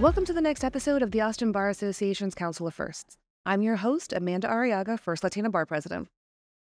Welcome to the next episode of the Austin Bar Association's Council of Firsts. I'm your host, Amanda Arriaga, First Latina Bar President.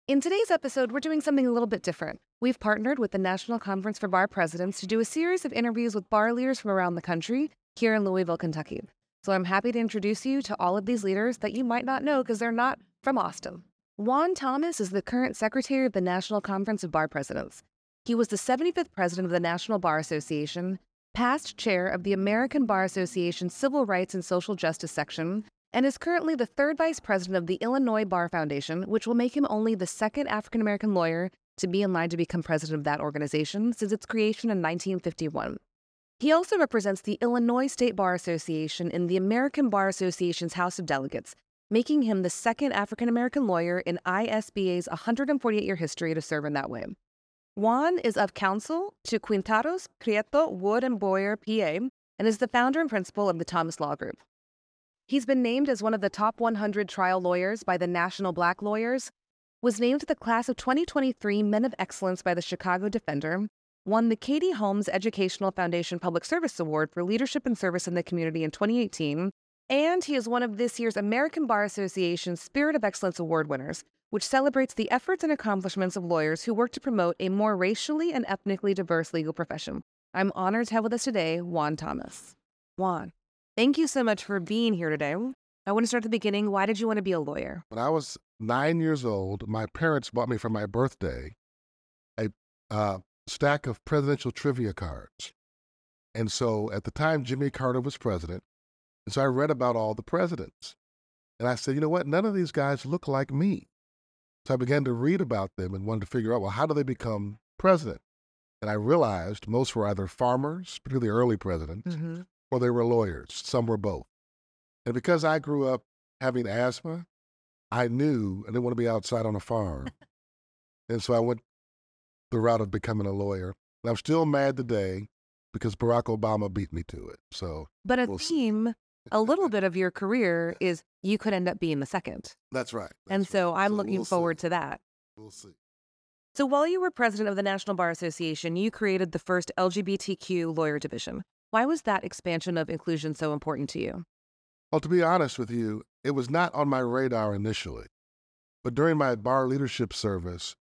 In today's episode, we're doing something a little bit different. We've partnered with the National Conference for Bar Presidents to do a series of interviews with bar leaders from around the country here in Louisville, Kentucky. So I'm happy to introduce you to all of these leaders that you might not know because they're not from Austin. Juan Thomas is the current secretary of the National Conference of Bar Presidents. He was the 75th president of the National Bar Association, past chair of the American Bar Association Civil Rights and Social Justice section, and is currently the third vice president of the Illinois Bar Foundation, which will make him only the second African-American lawyer to be in line to become president of that organization since its creation in 1951. He also represents the Illinois State Bar Association in the American Bar Association's House of Delegates, making him the second African-American lawyer in ISBA's 148-year history to serve in that way. Juan is of counsel to Quintaros, Prieto, Wood, and Boyer, PA, and is the founder and principal of the Thomas Law Group. He's been named as one of the top 100 trial lawyers by the National Black Lawyers, was named the Class of 2023 Men of Excellence by the Chicago Defender, won the Katie Holmes Educational Foundation Public Service Award for Leadership and Service in the Community in 2018, and he is one of this year's American Bar Association Spirit of Excellence Award winners, which celebrates the efforts and accomplishments of lawyers who work to promote a more racially and ethnically diverse legal profession. I'm honored to have with us today Juan Thomas. Juan, thank you so much for being here today. I want to start at the beginning. Why did you want to be a lawyer? When I was 9 years old, my parents bought me for my birthday a stack of presidential trivia cards. And so at the time, Jimmy Carter was president. And so I read about all the presidents. And I said, you know what? None of these guys look like me. So I began to read about them and wanted to figure out, well, how do they become president? And I realized most were either farmers, particularly early presidents, mm-hmm. or they were lawyers. Some were both. And because I grew up having asthma, I knew I didn't want to be outside on a farm. And so I went the route of becoming a lawyer. And I'm still mad today because Barack Obama beat me to it. So, but a theme, a little bit of your career is you could end up being the second. That's right. So I'm looking forward to that. We'll see. So while you were president of the National Bar Association, you created the first LGBTQ lawyer division. Why was that expansion of inclusion so important to you? Well, to be honest with you, it was not on my radar initially. But during my bar leadership service,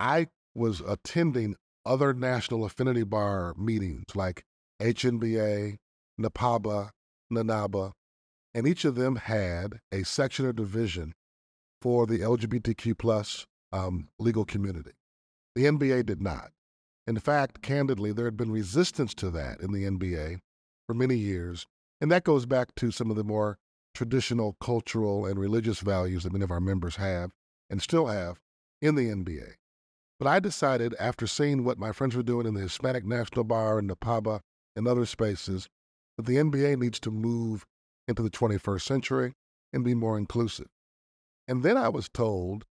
I was attending other national affinity bar meetings like HNBA, NAPABA, Nanaba, and each of them had a section or division for the LGBTQ plus legal community. The NBA did not. In fact, candidly, there had been resistance to that in the NBA for many years, and that goes back to some of the more traditional cultural and religious values that many of our members have and still have in the NBA. But I decided, after seeing what my friends were doing in the Hispanic National Bar and NAPABA and other spaces, that the NBA needs to move into the 21st century and be more inclusive. And then I was told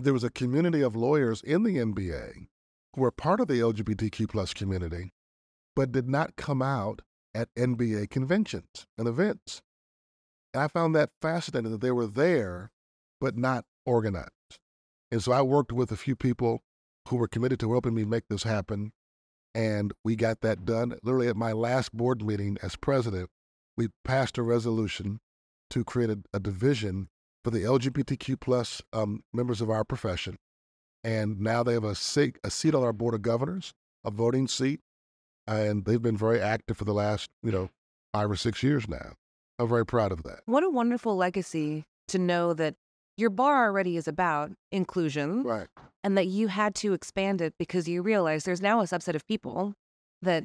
there was a community of lawyers in the NBA who were part of the LGBTQ plus community, but did not come out at NBA conventions and events. And I found that fascinating that they were there, but not organized. And so I worked with a few people who were committed to helping me make this happen. And we got that done. Literally at my last board meeting as president, we passed a resolution to create a division for the LGBTQ plus members of our profession. And now they have a seat on our board of governors, a voting seat, and they've been very active for the last, 5 or 6 years now. I'm very proud of that. What a wonderful legacy to know that your bar already is about inclusion, right? And that you had to expand it because you realize there's now a subset of people that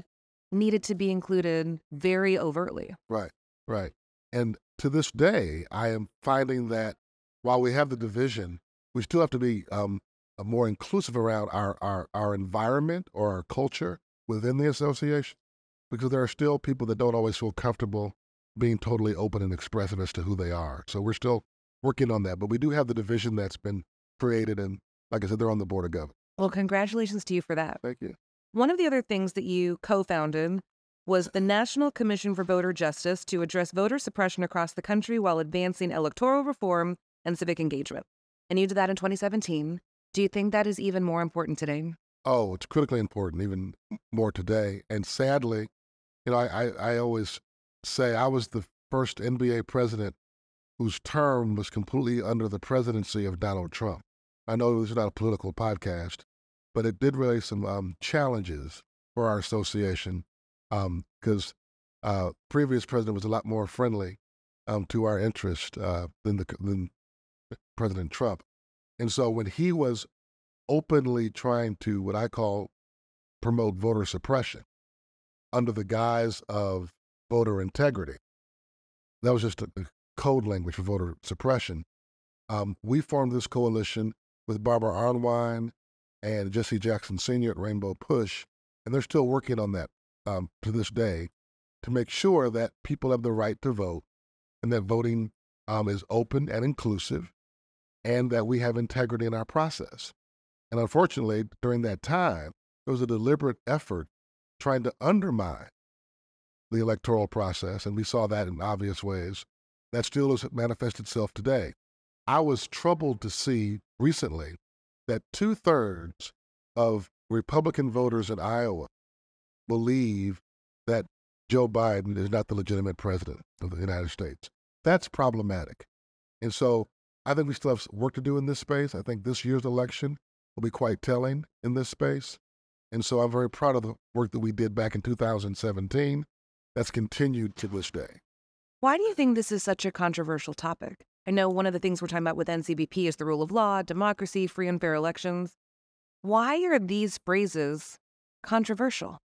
needed to be included very overtly. Right. And to this day, I am finding that while we have the division, we still have to be more inclusive around our environment or our culture within the association, because there are still people that don't always feel comfortable being totally open and expressive as to who they are. So we're still working on that, but we do have the division that's been created, and like I said, they're on the board of governors. Well, congratulations to you for that. Thank you. One of the other things that you co-founded was the National Commission for Voter Justice to address voter suppression across the country while advancing electoral reform and civic engagement. And you did that in 2017. Do you think that is even more important today? Oh, it's critically important, even more today. And sadly, I always say I was the first NBA president whose term was completely under the presidency of Donald Trump. I know this is not a political podcast, but it did raise some challenges for our association because previous president was a lot more friendly to our interest than President Trump. And so when he was openly trying to, what I call, promote voter suppression under the guise of voter integrity, that was just a code language for voter suppression. We formed this coalition with Barbara Arnwine and Jesse Jackson Sr. at Rainbow Push, and they're still working on that to this day to make sure that people have the right to vote and that voting is open and inclusive and that we have integrity in our process. And unfortunately, during that time, there was a deliberate effort trying to undermine the electoral process, and we saw that in obvious ways. That still has manifested itself today. I was troubled to see recently that 2/3 of Republican voters in Iowa believe that Joe Biden is not the legitimate president of the United States. That's problematic. And so I think we still have work to do in this space. I think this year's election will be quite telling in this space. And so I'm very proud of the work that we did back in 2017 that's continued to this day. Why do you think this is such a controversial topic? I know one of the things we're talking about with NCBP is the rule of law, democracy, free and fair elections. Why are these phrases controversial?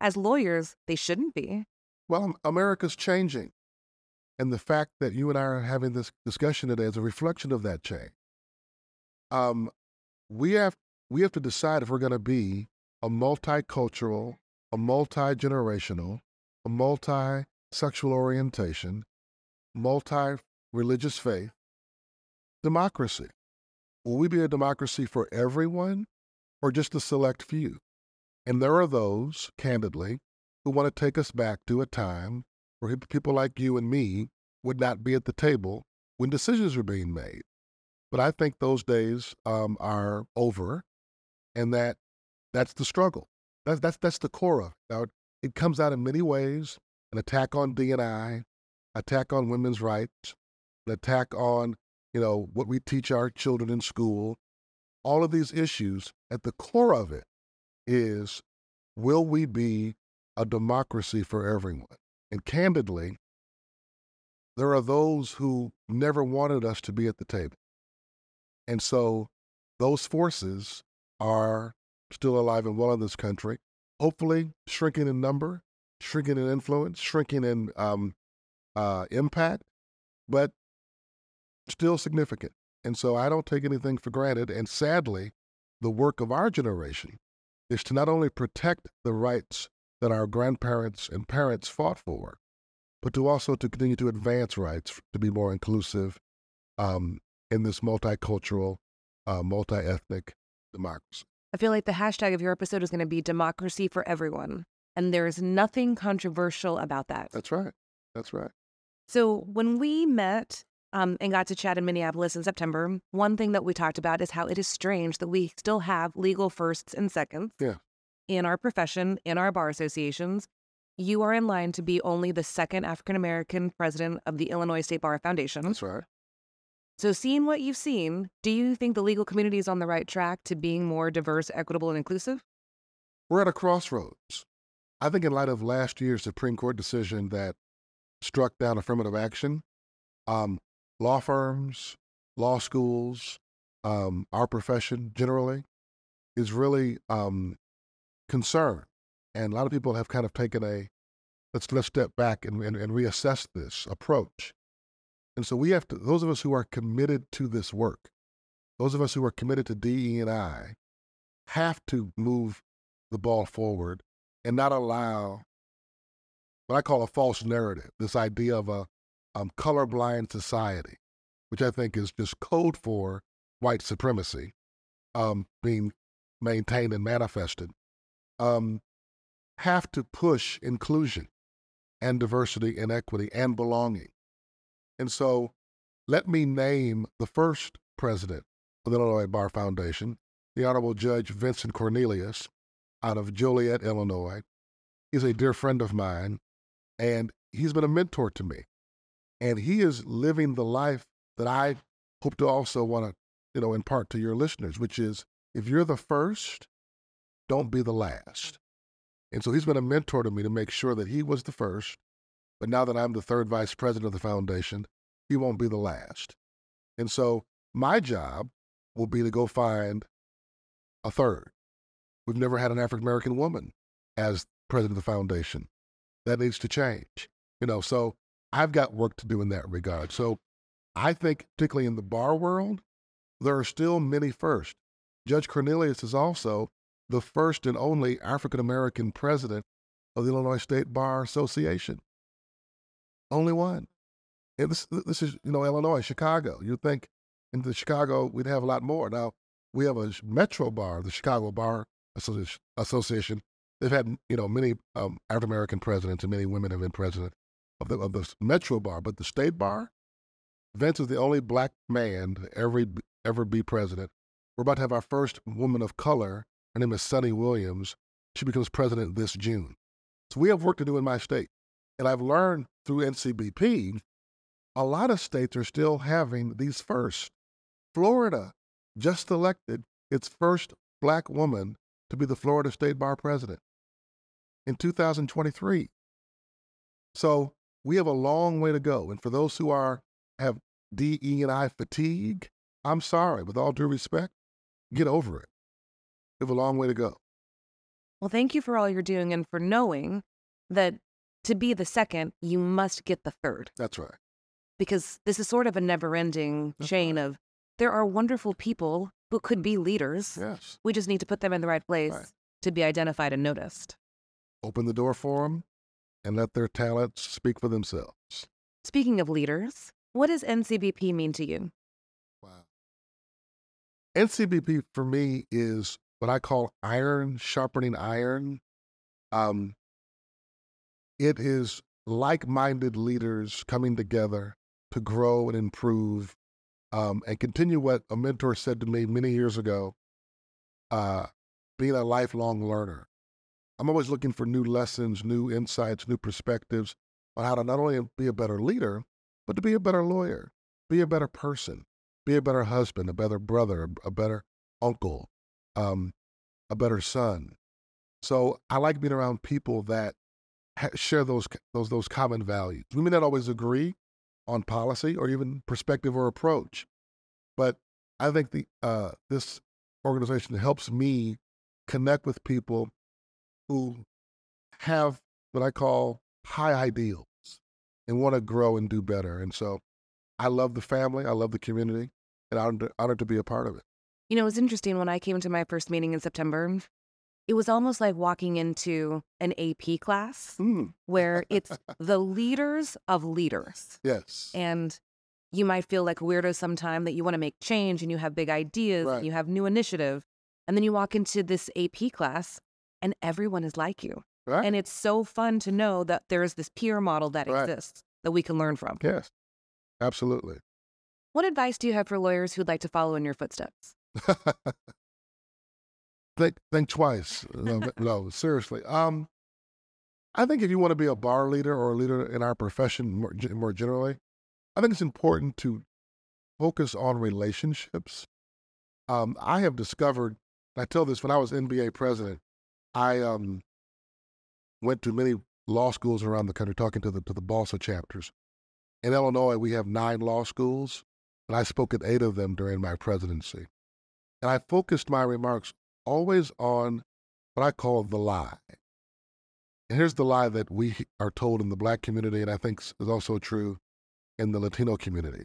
As lawyers, they shouldn't be. Well, America's changing. And the fact that you and I are having this discussion today is a reflection of that change. We have to decide if we're going to be a multicultural, a multi-generational, a multi-sexual orientation, multi-religious faith democracy. Will we be a democracy for everyone or just a select few? And there are those, candidly, who want to take us back to a time where people like you and me would not be at the table when decisions were being made. But I think those days are over, and that's the struggle. That's the core of it. Now, it comes out in many ways, an attack on DEI, attack on women's rights, an attack on, what we teach our children in school. All of these issues, at the core of it is, will we be a democracy for everyone? And candidly, there are those who never wanted us to be at the table. And so those forces are still alive and well in this country, hopefully shrinking in number, shrinking in influence, shrinking in impact, but still significant. And so I don't take anything for granted. And sadly, the work of our generation is to not only protect the rights that our grandparents and parents fought for, but to also to continue to advance rights, to be more inclusive in this multicultural, multi-ethnic democracy. I feel like the hashtag of your episode is going to be democracy for everyone. And there is nothing controversial about that. That's right. That's right. So when we met and got to chat in Minneapolis in September, one thing that we talked about is how it is strange that we still have legal firsts and seconds in our profession, in our bar associations. You are in line to be only the second African-American president of the Illinois State Bar Foundation. That's right. So seeing what you've seen, do you think the legal community is on the right track to being more diverse, equitable, and inclusive? We're at a crossroads. I think in light of last year's Supreme Court decision that struck down affirmative action, law firms, law schools, our profession generally is really concerned. And a lot of people have kind of taken a, let's step back and reassess this approach. And so we have to, those of us who are committed to this work, those of us who are committed to DE&I, have to move the ball forward and not allow what I call a false narrative, this idea of a colorblind society, which I think is just code for white supremacy being maintained and manifested, have to push inclusion and diversity and equity and belonging. And so let me name the first president of the Illinois Bar Foundation, the Honorable Judge Vincent Cornelius out of Joliet, Illinois. He's a dear friend of mine. And he's been a mentor to me. And he is living the life that I hope to also want to, impart to your listeners, which is if you're the first, don't be the last. And so he's been a mentor to me to make sure that he was the first. But now that I'm the third vice president of the foundation, he won't be the last. And so my job will be to go find a third. We've never had an African-American woman as president of the foundation. That needs to change. So I've got work to do in that regard. So I think, particularly in the bar world, there are still many firsts. Judge Cornelius is also the first and only African-American president of the Illinois State Bar Association. Only one. And this is, Illinois, Chicago. You'd think in the Chicago we'd have a lot more. Now, we have a Metro Bar, the Chicago Bar Association. They've had, many African-American presidents, and many women have been president of the Metro Bar. But the State Bar, Vince is the only black man to ever be president. We're about to have our first woman of color. Her name is Sunny Williams. She becomes president this June. So we have work to do in my state. And I've learned through NCBP, a lot of states are still having these firsts. Florida just elected its first black woman to be the Florida State Bar president in 2023. So we have a long way to go. And for those who have DE&I fatigue, I'm sorry, with all due respect, get over it. We have a long way to go. Well, thank you for all you're doing and for knowing that to be the second, you must get the third. That's right. Because this is sort of a never-ending chain of there are wonderful people who could be leaders. Yes. We just need to put them in the right place to be identified and noticed. Open the door for them and let their talents speak for themselves. Speaking of leaders, what does NCBP mean to you? Wow. NCBP for me is what I call iron sharpening iron. It is like-minded leaders coming together to grow and improve and continue what a mentor said to me many years ago, being a lifelong learner. I'm always looking for new lessons, new insights, new perspectives on how to not only be a better leader, but to be a better lawyer, be a better person, be a better husband, a better brother, a better uncle, a better son. So I like being around people that share those common values. We may not always agree on policy or even perspective or approach, but I think this organization helps me connect with people who have what I call high ideals and want to grow and do better. And so I love the family, I love the community, and I'm honored to be a part of it. It's interesting, when I came to my first meeting in September, it was almost like walking into an AP class where it's the leaders of leaders. Yes. And you might feel like a weirdo sometime that you want to make change and you have big ideas and you have new initiative. And then you walk into this AP class and everyone is like you. Right. And it's so fun to know that there is this peer model that exists that we can learn from. Yes, absolutely. What advice do you have for lawyers who'd like to follow in your footsteps? Think twice. No, seriously. I think if you want to be a bar leader or a leader in our profession more generally, I think it's important to focus on relationships. I have discovered, I tell this, when I was NBA president, I went to many law schools around the country talking to the BALSA chapters. In Illinois, we have 9 law schools, and I spoke at 8 of them during my presidency. And I focused my remarks always on what I call the lie. And here's the lie that we are told in the black community, and I think is also true in the Latino community,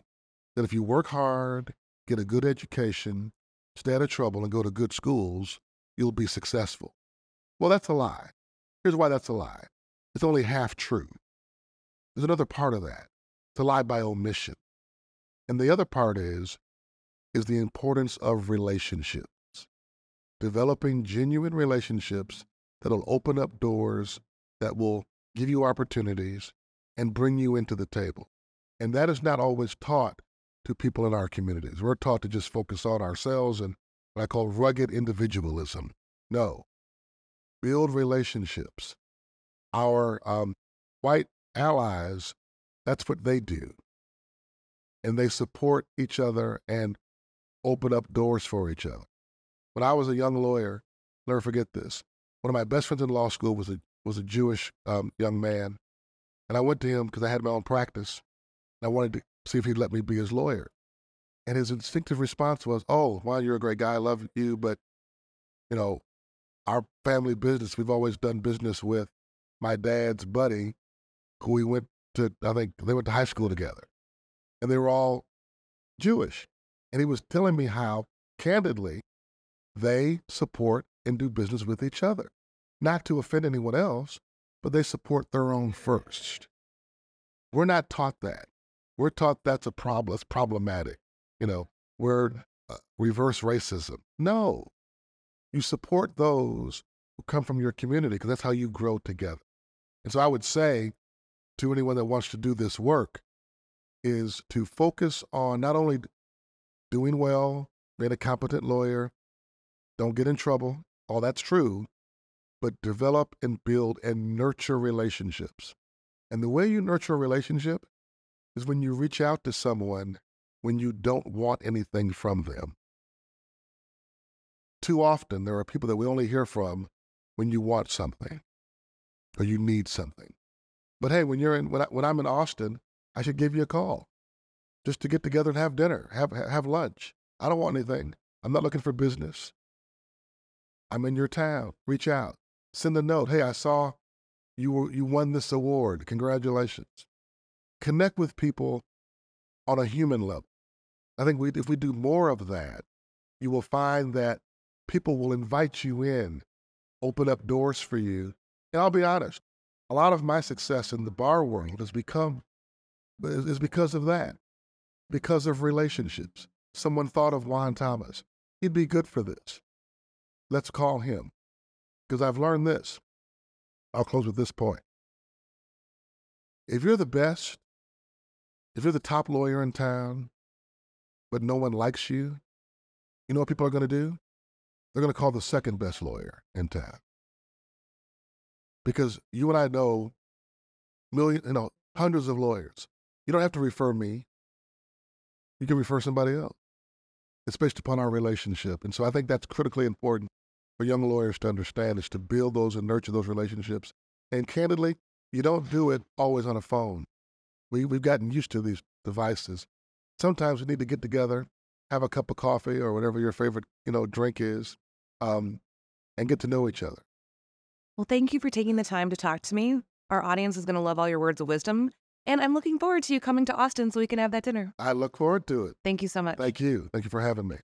that if you work hard, get a good education, stay out of trouble, and go to good schools, you'll be successful. Well, that's a lie. Here's why that's a lie. It's only half true. There's another part of that. It's a lie by omission. And the other part is the importance of relationships. Developing genuine relationships that'll open up doors, that will give you opportunities and bring you into the table. And that is not always taught to people in our communities. We're taught to just focus on ourselves and what I call rugged individualism. No. Build relationships. Our white allies, that's what they do. And they support each other and open up doors for each other. When I was a young lawyer, never forget this, one of my best friends in law school was a Jewish young man. And I went to him because I had my own practice. And I wanted to see if he'd let me be his lawyer. And his instinctive response was, oh, well, you're a great guy. I love you. But, you know, our family business, we've always done business with my dad's buddy, who we went to, I think they went to high school together. And they were all Jewish. And he was telling me how, candidly, they support and do business with each other. Not to offend anyone else, but they support their own first. We're not taught that. We're taught that's a problem. It's problematic. You know, we're reverse racism. No. You support those who come from your community because that's how you grow together. And so I would say to anyone that wants to do this work is to focus on not only doing well, being a competent lawyer, don't get in trouble, all that's true, but develop and build and nurture relationships. And the way you nurture a relationship is when you reach out to someone when you don't want anything from them. Too often, there are people that we only hear from when you want something or you need something. But hey, when I'm in Austin, I should give you a call just to get together and have dinner, have lunch. I don't want anything. I'm not looking for business. I'm in your town. Reach out. Send a note. Hey, I saw you won this award. Congratulations. Connect with people on a human level. I think if we do more of that, you will find that people will invite you in, open up doors for you. And I'll be honest, a lot of my success in the bar world is because of that, because of relationships. Someone thought of Juan Thomas. He'd be good for this. Let's call him. Because I've learned this. I'll close with this point. If you're the best, if you're the top lawyer in town, but no one likes you, you know what people are going to do? They're going to call the second best lawyer in town. Because you and I know hundreds of lawyers. You don't have to refer me. You can refer somebody else. It's based upon our relationship. And so I think that's critically important for young lawyers to understand, is to build those and nurture those relationships. And candidly, you don't do it always on a phone. We've gotten used to these devices. Sometimes we need to get together, have a cup of coffee or whatever your favorite, drink is, and get to know each other. Well, thank you for taking the time to talk to me. Our audience is going to love all your words of wisdom. And I'm looking forward to you coming to Austin so we can have that dinner. I look forward to it. Thank you so much. Thank you. Thank you for having me.